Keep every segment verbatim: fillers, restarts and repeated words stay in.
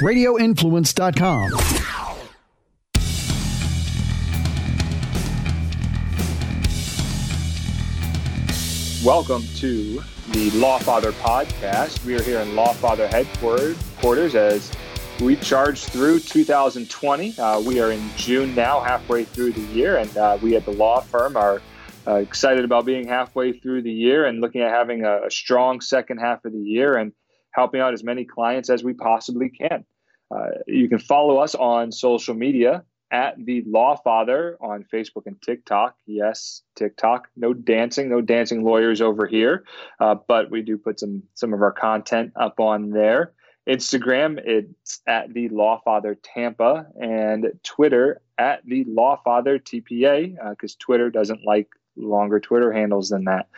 radio influence dot com. Welcome to the Lawfather podcast. We are here in Lawfather headquarters as we charge through two thousand twenty. Uh, we are in June now, halfway through the year, and uh, we at the law firm are uh, excited about being halfway through the year and looking at having a, a strong second half of the year and helping out as many clients as we possibly can. Uh, you can follow us on social media at the Lawfather on Facebook and TikTok. Yes, TikTok. No dancing, no dancing lawyers over here. Uh, but we do put some some of our content up on there. Instagram, it's at the Lawfather Tampa, and Twitter at the Lawfather T P A, because uh, Twitter doesn't like longer Twitter handles than that.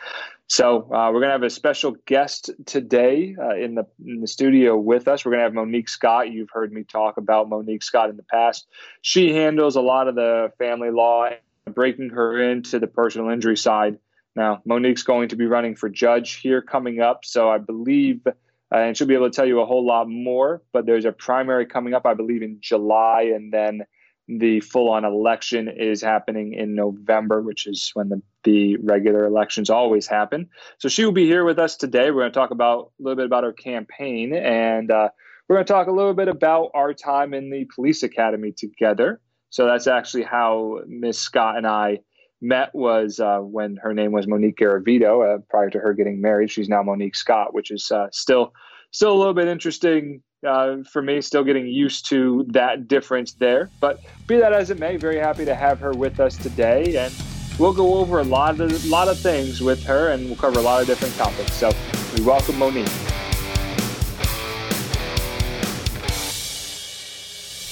So uh, we're going to have a special guest today uh, in the in the studio with us. We're going to have Monique Scott. You've heard me talk about Monique Scott in the past. She handles a lot of the family law, breaking her into the personal injury side. Now, Monique's going to be running for judge here coming up, so I believe, uh, and she'll be able to tell you a whole lot more, but there's a primary coming up, I believe, in July, and then the full-on election is happening in November, which is when the, the regular elections always happen. So she will be here with us today. We're going to talk about a little bit about her campaign, and uh, we're going to talk a little bit about our time in the police academy together. So that's actually how Miss Scott and I met, was uh, when her name was Monique Garavito. Uh, prior to her getting married, she's now Monique Scott, which is uh, still still a little bit interesting Uh, for me, still getting used to that difference there. But be that as it may, very happy to have her with us today. And we'll go over a lot of, a lot of things with her, and we'll cover a lot of different topics. So we welcome Monique.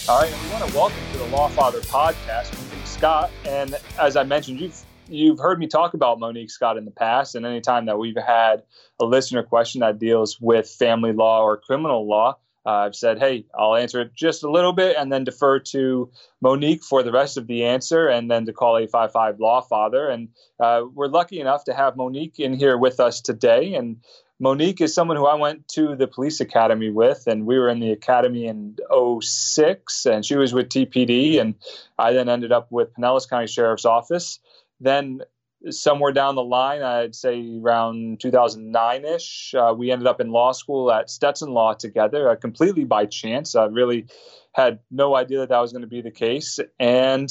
All right, we want to welcome to the Lawfather podcast, Monique Scott. And as I mentioned, you've You've heard me talk about Monique Scott in the past, and any time that we've had a listener question that deals with family law or criminal law, uh, I've said, hey, I'll answer it just a little bit and then defer to Monique for the rest of the answer, and then to call eight five five Lawfather. And uh, we're lucky enough to have Monique in here with us today. And Monique is someone who I went to the police academy with, and we were in the academy in oh six, and she was with T P D, and I then ended up with Pinellas County Sheriff's Office. Then somewhere down the line, I'd say around two thousand nine-ish, uh, we ended up in law school at Stetson Law together, uh, completely by chance. I really had no idea that that was going to be the case. And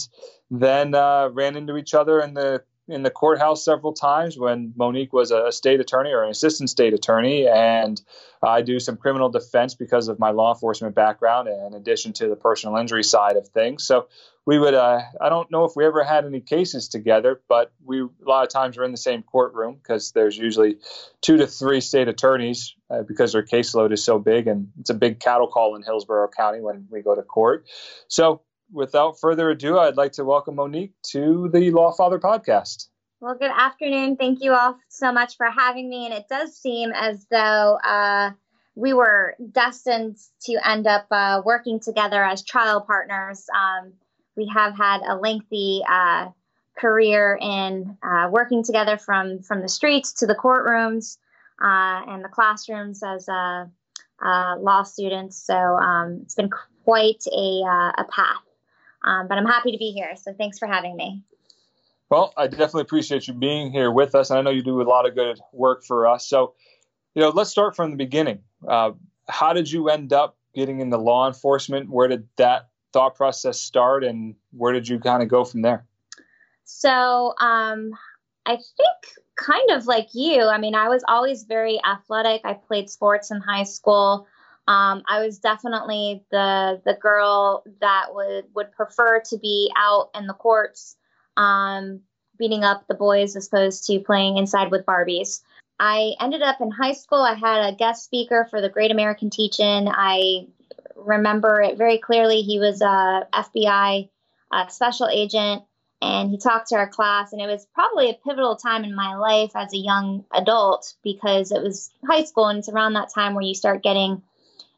then uh, ran into each other in the in the courthouse several times when Monique was a state attorney or an assistant state attorney. And I do some criminal defense because of my law enforcement background, in addition to the personal injury side of things. So we would, uh, I don't know if we ever had any cases together, but we, a lot of times we're in the same courtroom because there's usually two to three state attorneys uh, because their caseload is so big, and it's a big cattle call in Hillsborough County when we go to court. So without further ado, I'd like to welcome Monique to the Lawfather podcast. Well, good afternoon. Thank you all so much for having me. And it does seem as though uh, we were destined to end up uh, working together as trial partners. Um, We have had a lengthy uh, career in uh, working together from, from the streets to the courtrooms uh, and the classrooms as uh, uh, law students. So um, it's been quite a, uh, a path, um, but I'm happy to be here. So thanks for having me. Well, I definitely appreciate you being here with us. And I know you do a lot of good work for us. So, you know, let's start from the beginning. Uh, how did you end up getting into law enforcement? Where did that thought process start, and where did you kind of go from there? So um, I think kind of like you, I mean, I was always very athletic. I played sports in high school. Um, I was definitely the the girl that would, would prefer to be out in the courts, um, beating up the boys as opposed to playing inside with Barbies. I ended up in high school. I had a guest speaker for the Great American Teach-In. I remember it very clearly. He was a F B I uh, special agent, and he talked to our class, and it was probably a pivotal time in my life as a young adult because it was high school, and it's around that time where you start getting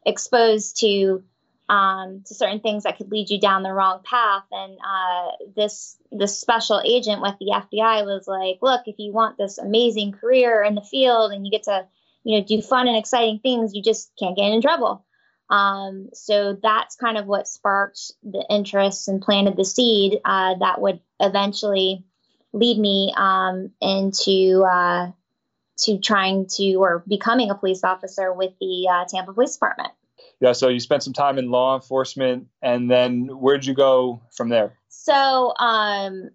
exposed to um, to certain things that could lead you down the wrong path. And uh, this this special agent with the F B I was like, look, if you want this amazing career in the field and you get to, you know, do fun and exciting things, you just can't get in trouble. Um, so that's kind of what sparked the interest and planted the seed uh, that would eventually lead me um, into uh, to trying to or becoming a police officer with the uh, Tampa Police Department. Yeah, so you spent some time in law enforcement, and then where'd you go from there? So um,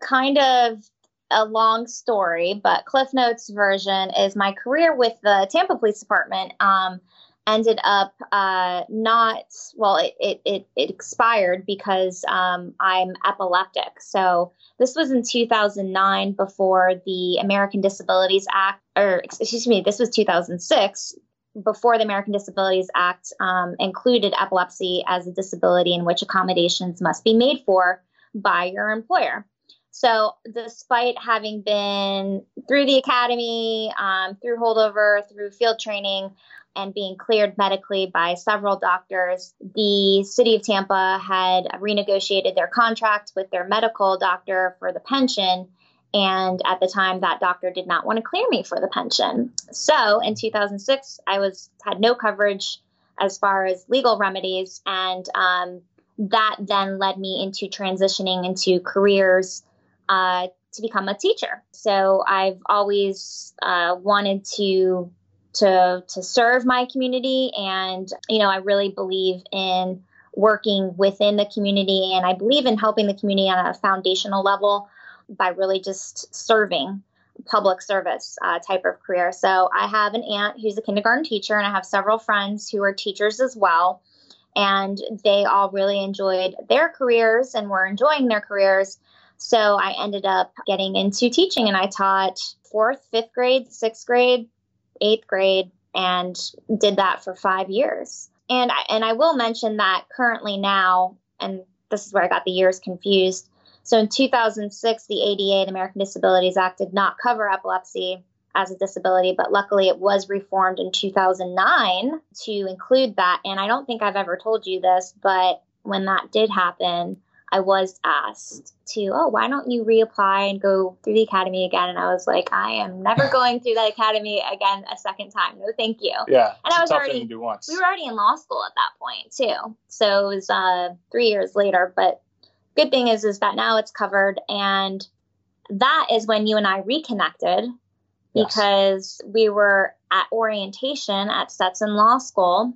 kind of a long story, but Cliff Notes version is my career with the Tampa Police Department um, ended up uh, not, well, it, it, it, it expired because um, I'm epileptic. So this was in two thousand nine before the American Disabilities Act, or excuse me, this was two thousand six before the American Disabilities Act um, included epilepsy as a disability in which accommodations must be made for by your employer. So despite having been through the academy, um, through holdover, through field training, and being cleared medically by several doctors, the city of Tampa had renegotiated their contract with their medical doctor for the pension. And at the time, that doctor did not want to clear me for the pension. So in two thousand six, I was had no coverage as far as legal remedies. And um, that then led me into transitioning into careers uh, to become a teacher. So I've always uh, wanted to to to serve my community. And, you know, I really believe in working within the community. And I believe in helping the community on a foundational level by really just serving, public service uh, type of career. So I have an aunt who's a kindergarten teacher, and I have several friends who are teachers as well. And they all really enjoyed their careers and were enjoying their careers. So I ended up getting into teaching, and I taught fourth, fifth grade, sixth grade, eighth grade, and did that for five years. And I, and I will mention that currently now, and this is where I got the years confused. So in two thousand six, the A D A, the American Disabilities Act, did not cover epilepsy as a disability, but luckily it was reformed in two thousand nine to include that. And I don't think I've ever told you this, but when that did happen, I was asked to, oh, why don't you reapply and go through the academy again? And I was like, I am never going through that academy again a second time. No, thank you. Yeah, and I was already, we were already in law school at that point too. So it was uh, three years later, but good thing is, is that now it's covered. And that is when you and I reconnected, because yes, we were at orientation at Stetson Law School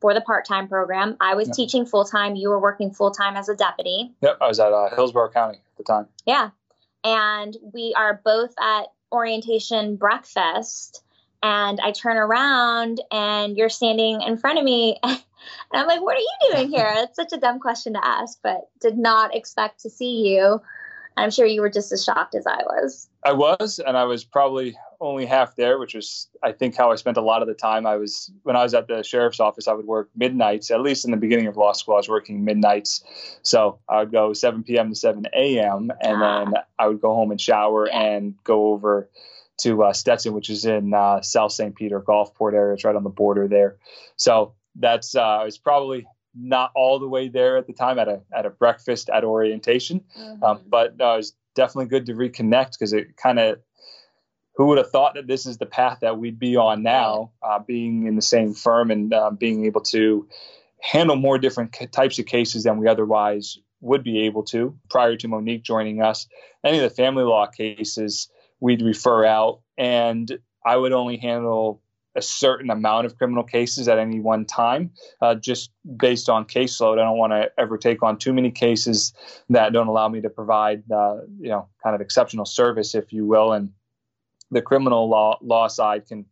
for the part-time program. I was yep. teaching full-time. You were working full-time as a deputy. Yep. I was at uh, Hillsborough County at the time. Yeah. And we are both at orientation breakfast, and I turn around and you're standing in front of me. And I'm like, what are you doing here? That's such a dumb question to ask, but did not expect to see you. I'm sure you were just as shocked as I was. I was, and I was probably only half there, which was, I think, how I spent a lot of the time. I was, when I was at the sheriff's office, I would work midnights, at least in the beginning of law school, I was working midnights. So I would go seven p.m. to seven a.m., and ah. then I would go home and shower yeah. and go over to uh, Stetson, which is in uh, South Saint Peter, Gulfport area. It's right on the border there. So That's uh, I was probably not all the way there at the time at a at a breakfast at orientation, mm-hmm. um, but no, it was definitely good to reconnect, because it kind of, who would have thought that this is the path that we'd be on now, uh, being in the same firm and uh, being able to handle more different c- types of cases than we otherwise would be able to. Prior to Monique joining us, any of the family law cases we'd refer out, and I would only handle a certain amount of criminal cases at any one time, uh, just based on caseload. I don't want to ever take on too many cases that don't allow me to provide, uh, you know, kind of exceptional service, if you will. And the criminal law law side can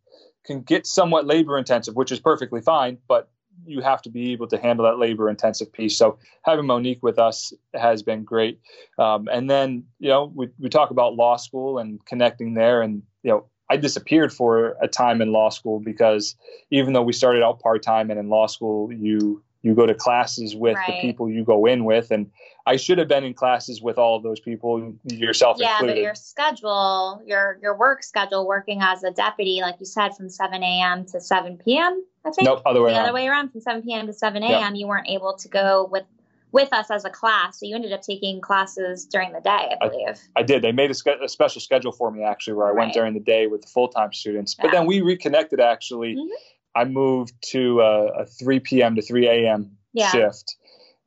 can get somewhat labor intensive, which is perfectly fine, but you have to be able to handle that labor intensive piece. So having Monique with us has been great. Um, and then, you know, we we talk about law school and connecting there, and you know, I disappeared for a time in law school, because even though we started out part-time, and in law school, you you go to classes with right. the people you go in with. And I should have been in classes with all of those people, yourself yeah, included. Yeah, but your schedule, your your work schedule, working as a deputy, like you said, from seven a.m. to seven p.m., I think. Nope, other way the around. other way around. From seven p.m. to seven a.m., yep. you weren't able to go with with us as a class. So you ended up taking classes during the day, I believe. I, I did. They made a, ske- a special schedule for me, actually, where I right. went during the day with the full-time students. Yeah. But then we reconnected, actually. Mm-hmm. I moved to a, a three p.m. to three a.m. yeah. shift,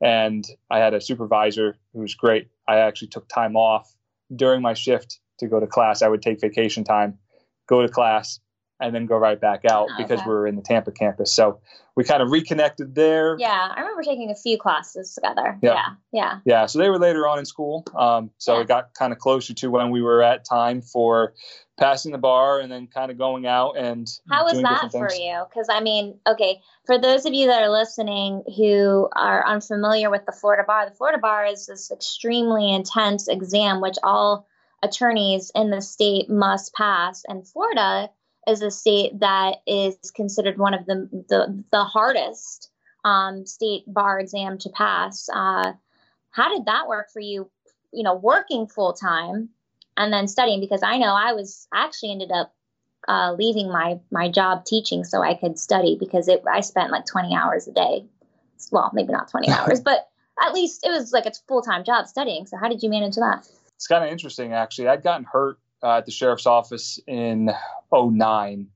and I had a supervisor who was great. I actually took time off during my shift to go to class. I would take vacation time, go to class, and then go right back out oh, because okay. we were in the Tampa campus. So we kind of reconnected there. Yeah, I remember taking a few classes together. Yep. Yeah, yeah. Yeah, so they were later on in school. Um, so yeah. it got kind of closer to when we were at time for passing the bar and then kind of going out and How doing was that for you? Because, I mean, okay, for those of you that are listening who are unfamiliar with the Florida Bar, the Florida Bar is this extremely intense exam which all attorneys in the state must pass. And Florida is a state that is considered one of the the, the hardest um, state bar exam to pass. Uh, how did that work for you, you know, working full time and then studying? Because I know I was I actually ended up uh, leaving my, my job teaching so I could study, because it, I spent like twenty hours a day. Well, maybe not twenty hours, but at least it was like a full-time job studying. So how did you manage that? It's kind of interesting, actually. I'd gotten hurt Uh, at the sheriff's office in oh nine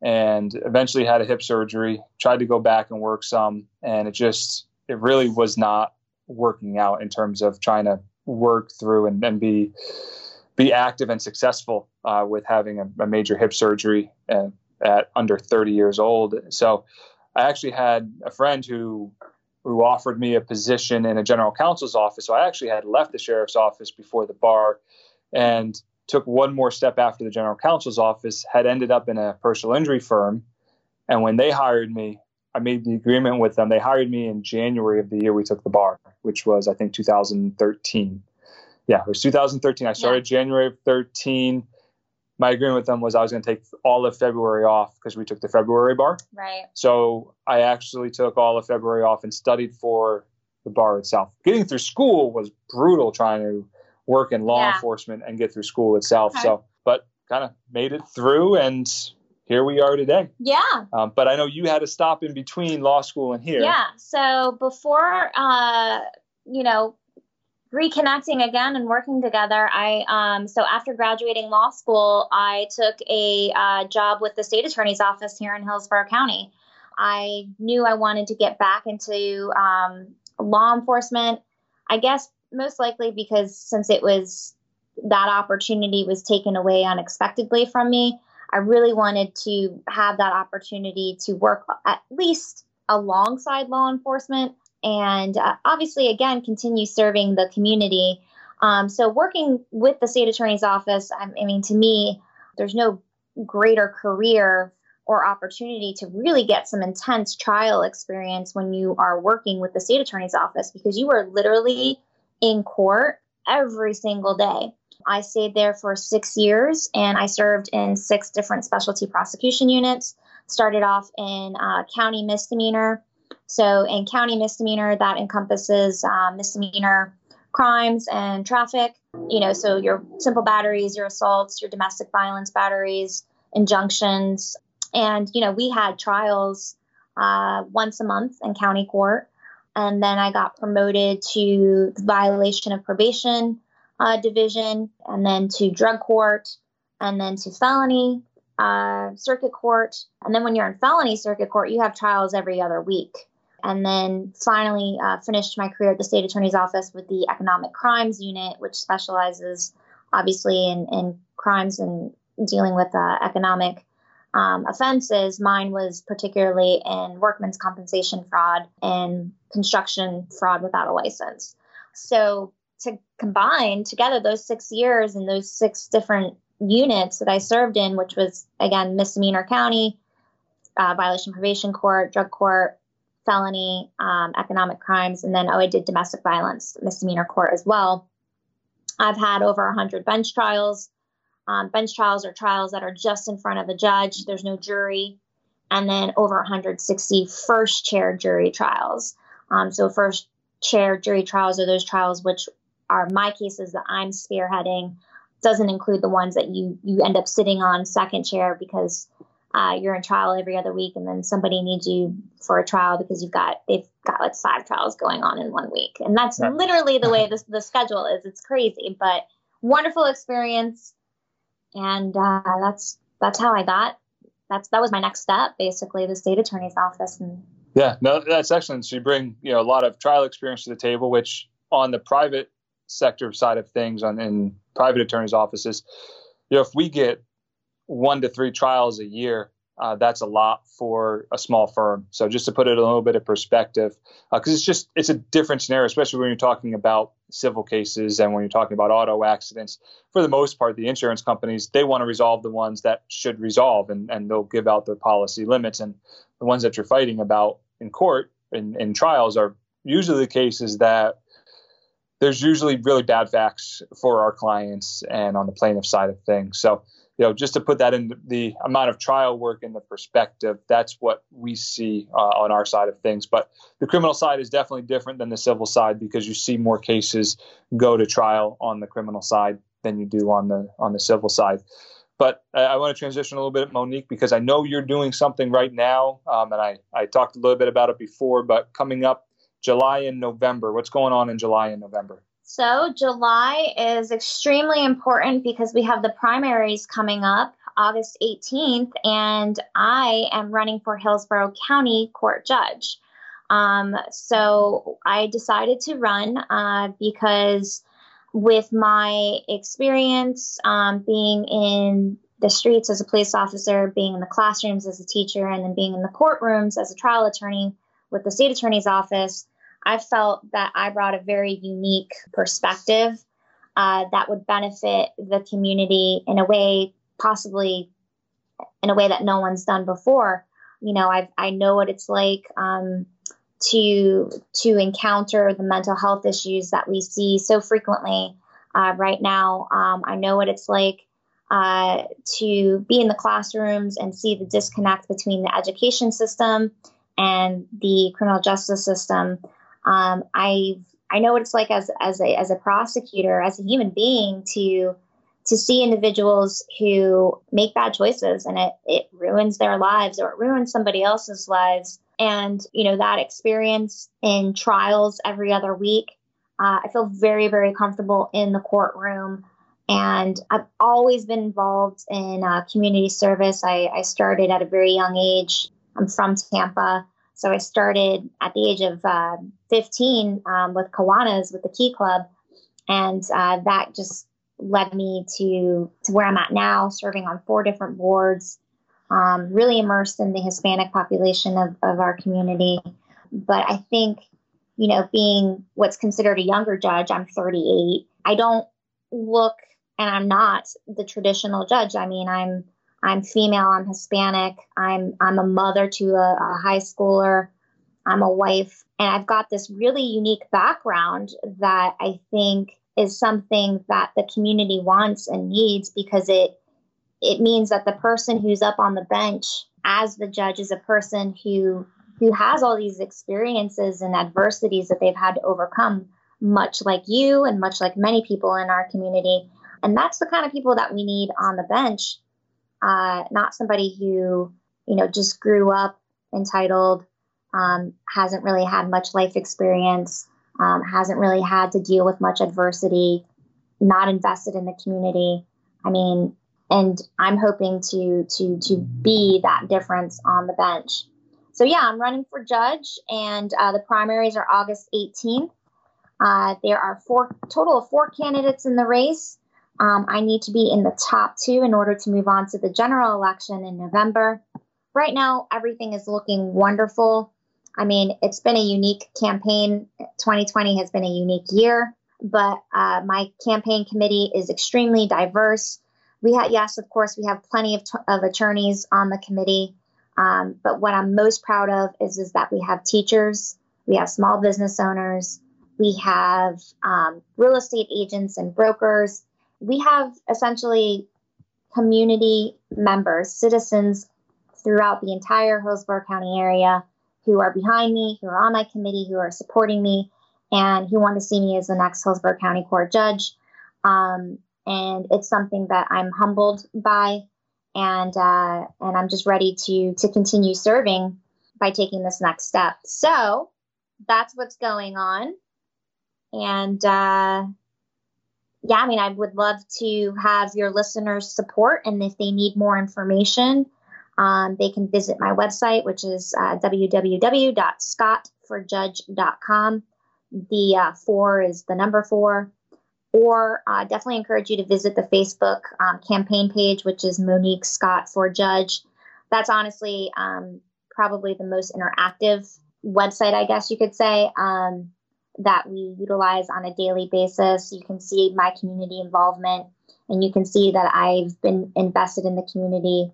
and eventually had a hip surgery, tried to go back and work some. And it just, it really was not working out in terms of trying to work through and, and be, be active and successful uh, with having a, a major hip surgery at, at under thirty years old. So I actually had a friend who, who offered me a position in a general counsel's office. So I actually had left the sheriff's office before the bar and took one more step after the general counsel's office, had ended up in a personal injury firm. And when they hired me, I made the agreement with them. They hired me in January of the year we took the bar, which was, I think, two thousand thirteen. Yeah, it was two thousand thirteen. I started yeah. January of thirteen. My agreement with them was I was going to take all of February off because we took the February bar. Right. So I actually took all of February off and studied for the bar itself. Getting through school was brutal, trying to work in law yeah. enforcement and get through school itself. Okay. So, but kind of made it through, and here we are today. Yeah. Um, but I know you had a stop in between law school and here. Yeah. So before, uh, you know, reconnecting again and working together, I, um, so after graduating law school, I took a uh, job with the state attorney's office here in Hillsborough County. I knew I wanted to get back into um, law enforcement, I guess, most likely because since it was that opportunity was taken away unexpectedly from me, I really wanted to have that opportunity to work at least alongside law enforcement and uh, obviously, again, continue serving the community. Um, so working with the state attorney's office, I, I mean, to me, there's no greater career or opportunity to really get some intense trial experience when you are working with the state attorney's office, because you are literally in court every single day. I stayed there for six years and I served in six different specialty prosecution units. Started off in uh, county misdemeanor. So in county misdemeanor, that encompasses uh, misdemeanor crimes and traffic. You know, so your simple batteries, your assaults, your domestic violence batteries, injunctions. And, you know, we had trials uh, once a month in county court. And then I got promoted to the violation of probation uh, division, and then to drug court, and then to felony uh, circuit court. And then when you're in felony circuit court, you have trials every other week. And then finally uh, finished my career at the state attorney's office with the economic crimes unit, which specializes obviously in, in crimes and dealing with uh, economic Um, offenses. Mine was particularly in workman's compensation fraud and construction fraud without a license. So to combine together those six years and those six different units that I served in, which was, again, misdemeanor county, uh, violation probation court, drug court, felony, um, economic crimes, and then, oh, I did domestic violence misdemeanor court as well. I've had over one hundred bench trials. Um, bench trials are trials that are just in front of a judge. There's no jury. And then over one hundred sixty first chair jury trials. Um, so first chair jury trials are those trials which are my cases that I'm spearheading. Doesn't include the ones that you, you end up sitting on second chair because uh, you're in trial every other week and then somebody needs you for a trial because you've got they've got like five trials going on in one week. And that's right. Literally the way this, the schedule is. It's crazy, but wonderful experience. And uh, that's that's how I got that's that was my next step, basically, the state attorney's office. And yeah, no, that's excellent. So you bring, you know, a lot of trial experience to the table, which on the private sector side of things, on in private attorneys' offices, you know, if we get one to three trials a year, uh, that's a lot for a small firm. So just to put it a little bit of perspective, because uh, it's just it's a different scenario, especially when you're talking about civil cases and when you're talking about auto accidents. For the most part, the insurance companies, they want to resolve the ones that should resolve, and, and they'll give out their policy limits. And the ones that you're fighting about in court and in, in trials are usually the cases that there's usually really bad facts for our clients and on the plaintiff side of things. So, you know, just to put that in the amount of trial work in the perspective, that's what we see uh, on our side of things. But the criminal side is definitely different than the civil side, because you see more cases go to trial on the criminal side than you do on the on the civil side. But I, I want to transition a little bit, Monique, because I know you're doing something right now, um, and I, I talked a little bit about it before, but coming up July and November, what's going on in July and November? So July is extremely important because we have the primaries coming up August eighteenth, and I am running for Hillsborough County Court Judge. Um, so I decided to run uh, because with my experience um, being in the streets as a police officer, being in the classrooms as a teacher, and then being in the courtrooms as a trial attorney with the state attorney's office, I felt that I brought a very unique perspective uh, that would benefit the community in a way, possibly in a way that no one's done before. You know, I I know what it's like um, to to encounter the mental health issues that we see so frequently uh, right now. Um, I know what it's like uh, to be in the classrooms and see the disconnect between the education system and the criminal justice system. Um, I I know what it's like as as a as a prosecutor, as a human being, to to see individuals who make bad choices, and it, it ruins their lives, or it ruins somebody else's lives. And you know, that experience in trials every other week, uh, I feel very very comfortable in the courtroom, and I've always been involved in uh, community service. I, I started at a very young age. I'm from Tampa. So I started at the age of uh, fifteen um, with Kiwanis, with the Key Club, and uh, that just led me to, to where I'm at now, serving on four different boards, um, really immersed in the Hispanic population of, of our community. But I think, you know, being what's considered a younger judge, I'm thirty-eight, I don't look, and I'm not the traditional judge. I mean, I'm I'm female, I'm Hispanic, I'm I'm a mother to a, a high schooler, I'm a wife, and I've got this really unique background that I think is something that the community wants and needs, because it it means that the person who's up on the bench as the judge is a person who who has all these experiences and adversities that they've had to overcome, much like you and much like many people in our community. And that's the kind of people that we need on the bench. Uh, not somebody who, you know, just grew up entitled, um, hasn't really had much life experience, um, hasn't really had to deal with much adversity, not invested in the community. I mean, and I'm hoping to to to be that difference on the bench. So yeah, I'm running for judge, and uh, the primaries are August eighteenth. Uh, there are four total of four candidates in the race. Um, I need to be in the top two in order to move on to the general election in November. Right now, everything is looking wonderful. I mean, it's been a unique campaign. twenty twenty has been a unique year, but uh, my campaign committee is extremely diverse. We had, yes, of course, we have plenty of, t- of attorneys on the committee, um, but what I'm most proud of is, is that we have teachers, we have small business owners, we have um, real estate agents and brokers. We have essentially community members, citizens throughout the entire Hillsborough County area who are behind me, who are on my committee, who are supporting me, and who want to see me as the next Hillsborough County Court Judge. Um, and it's something that I'm humbled by, and uh, and I'm just ready to to continue serving by taking this next step. So that's what's going on. And Uh, Yeah, I mean, I would love to have your listeners' support, and if they need more information, Um, they can visit my website, which is uh, w w w dot scott for judge dot com. The uh, four is the number four. Or uh, definitely encourage you to visit the Facebook um, campaign page, which is Monique Scott for Judge. That's honestly um, probably the most interactive website, I guess you could say, um, that we utilize on a daily basis. You can see my community involvement, and you can see that I've been invested in the community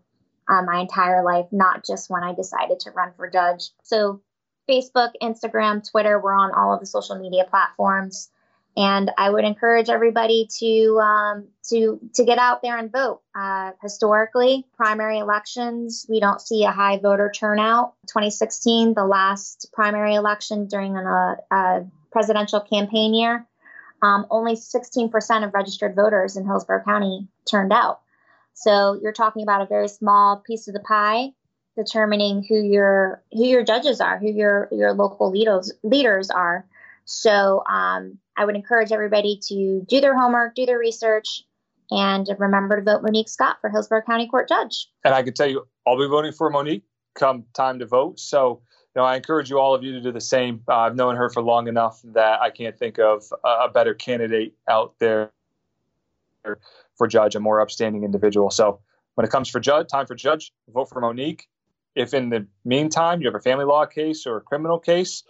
uh, my entire life, not just when I decided to run for judge. So Facebook, Instagram, Twitter, we're on all of the social media platforms. And I would encourage everybody to um, to to get out there and vote. Uh, historically, primary elections, we don't see a high voter turnout. twenty sixteen, the last primary election during an, uh, a presidential campaign year, um, only sixteen percent of registered voters in Hillsborough County turned out. So you're talking about a very small piece of the pie, determining who your who your judges are, who your your local leaders leaders are. So um, I would encourage everybody to do their homework, do their research, and remember to vote Monique Scott for Hillsborough County Court Judge. And I can tell you, I'll be voting for Monique come time to vote. So, you know, I encourage you, all of you, to do the same. Uh, I've known her for long enough that I can't think of a better candidate out there for judge, a more upstanding individual. So when it comes for judge, time for judge, vote for Monique. If in the meantime you have a family law case or a criminal case,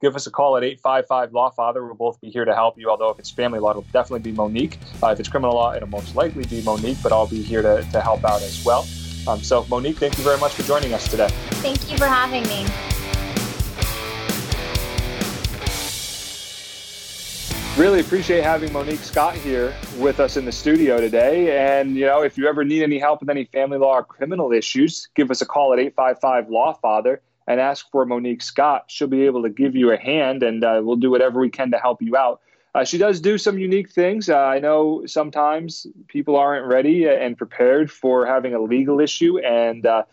give us a call at eight five five, L A W F A T H E R. We'll both be here to help you, although if it's family law, it'll definitely be Monique. Uh, if it's criminal law, it'll most likely be Monique, but I'll be here to, to help out as well. Um, so, Monique, thank you very much for joining us today. Thank you for having me. Really appreciate having Monique Scott here with us in the studio today. And, you know, if you ever need any help with any family law or criminal issues, give us a call at eight five five, L A W F A T H E R. And ask for Monique Scott. She'll be able to give you a hand, and uh, we'll do whatever we can to help you out. Uh, she does do some unique things. Uh, I know sometimes people aren't ready and prepared for having a legal issue, and uh,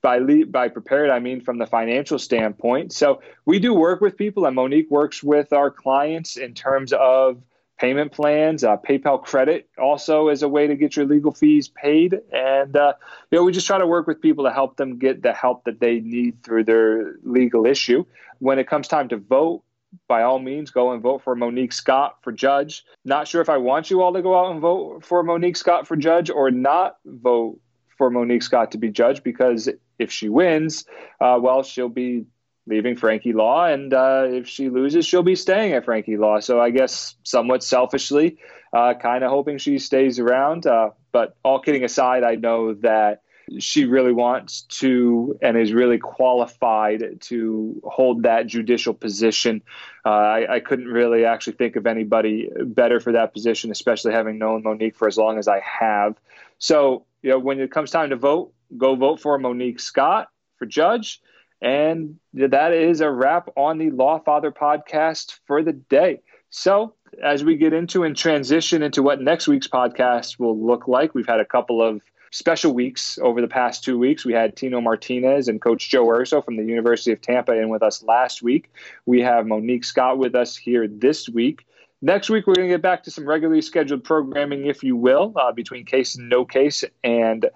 by le- by prepared, I mean from the financial standpoint. So we do work with people, and Monique works with our clients in terms of payment plans, uh, PayPal credit also as a way to get your legal fees paid. And, uh, you know, we just try to work with people to help them get the help that they need through their legal issue. When it comes time to vote, by all means, go and vote for Monique Scott for judge. Not sure if I want you all to go out and vote for Monique Scott for judge or not vote for Monique Scott to be judge, because if she wins, uh, well, she'll be leaving Frankie Law, and uh, if she loses, she'll be staying at Frankie Law. So I guess somewhat selfishly, uh, kind of hoping she stays around. Uh, but all kidding aside, I know that she really wants to and is really qualified to hold that judicial position. Uh, I, I couldn't really actually think of anybody better for that position, especially having known Monique for as long as I have. So, you know, when it comes time to vote, go vote for Monique Scott for judge. And that is a wrap on the Law Father podcast for the day. So as we get into and transition into what next week's podcast will look like, we've had a couple of special weeks over the past two weeks. We had Tino Martinez and Coach Joe Urso from the University of Tampa in with us last week. We have Monique Scott with us here this week. Next week, we're going to get back to some regularly scheduled programming, if you will, uh, between case and no case and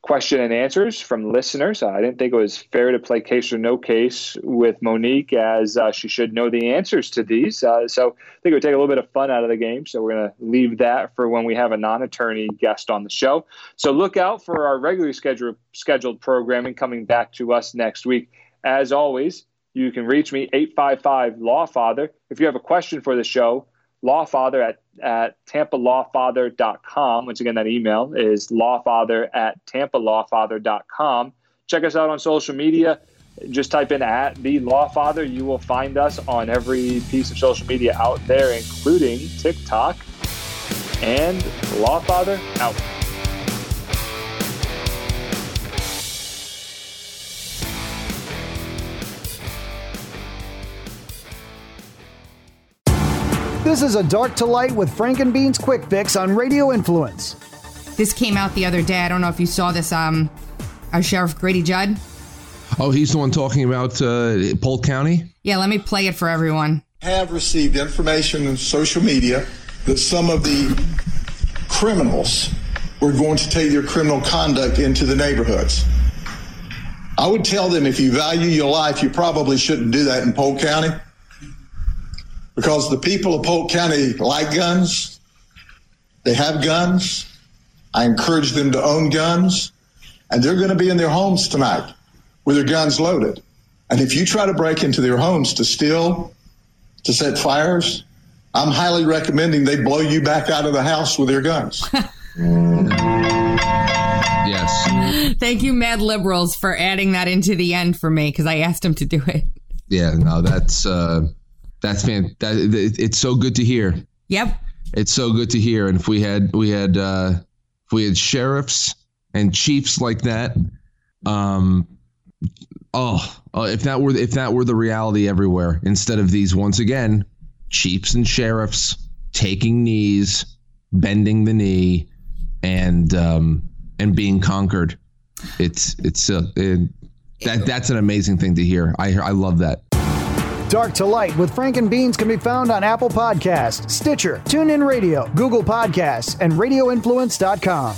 question and answers from listeners. I didn't think it was fair to play case or no case with Monique, as uh, she should know the answers to these. Uh, so I think it would take a little bit of fun out of the game. So we're going to leave that for when we have a non-attorney guest on the show. So look out for our regularly scheduled scheduled programming coming back to us next week. As always, you can reach me, eight five five, L A W F A T H E R. If you have a question for the show, lawfather at, at tampa law father dot com. Once again, that email is lawfather at tampa law father dot com. Check us out on social media. Just type in at the lawfather. You will find us on every piece of social media out there, including TikTok. And Lawfather out. This is A Dark to Light with Frank and Beans Quick Fix on Radio Influence. This came out the other day. I don't know if you saw this. Um, our Sheriff Grady Judd. Oh, he's the one talking about uh, Polk County? Yeah, let me play it for everyone. I have received information on social media that some of the criminals were going to take their criminal conduct into the neighborhoods. I would tell them, if you value your life, you probably shouldn't do that in Polk County, because the people of Polk County like guns. They have guns. I encourage them to own guns, and they're going to be in their homes tonight with their guns loaded. And if you try to break into their homes to steal, to set fires, I'm highly recommending they blow you back out of the house with their guns. Yes. Thank you, Mad Liberals, for adding that into the end for me, because I asked them to do it. Yeah, no, that's uh, that's man, that, it's so good to hear. Yep. It's so good to hear. And if we had we had uh, if we had sheriffs and chiefs like that, um. Oh, uh, if that were if that were the reality everywhere, instead of these, once again, chiefs and sheriffs taking knees, bending the knee, and um, and being conquered. It's it's uh, it, that that's an amazing thing to hear. I I love that. Dark to Light with Frank and Beans can be found on Apple Podcasts, Stitcher, TuneIn Radio, Google Podcasts, and radio influence dot com.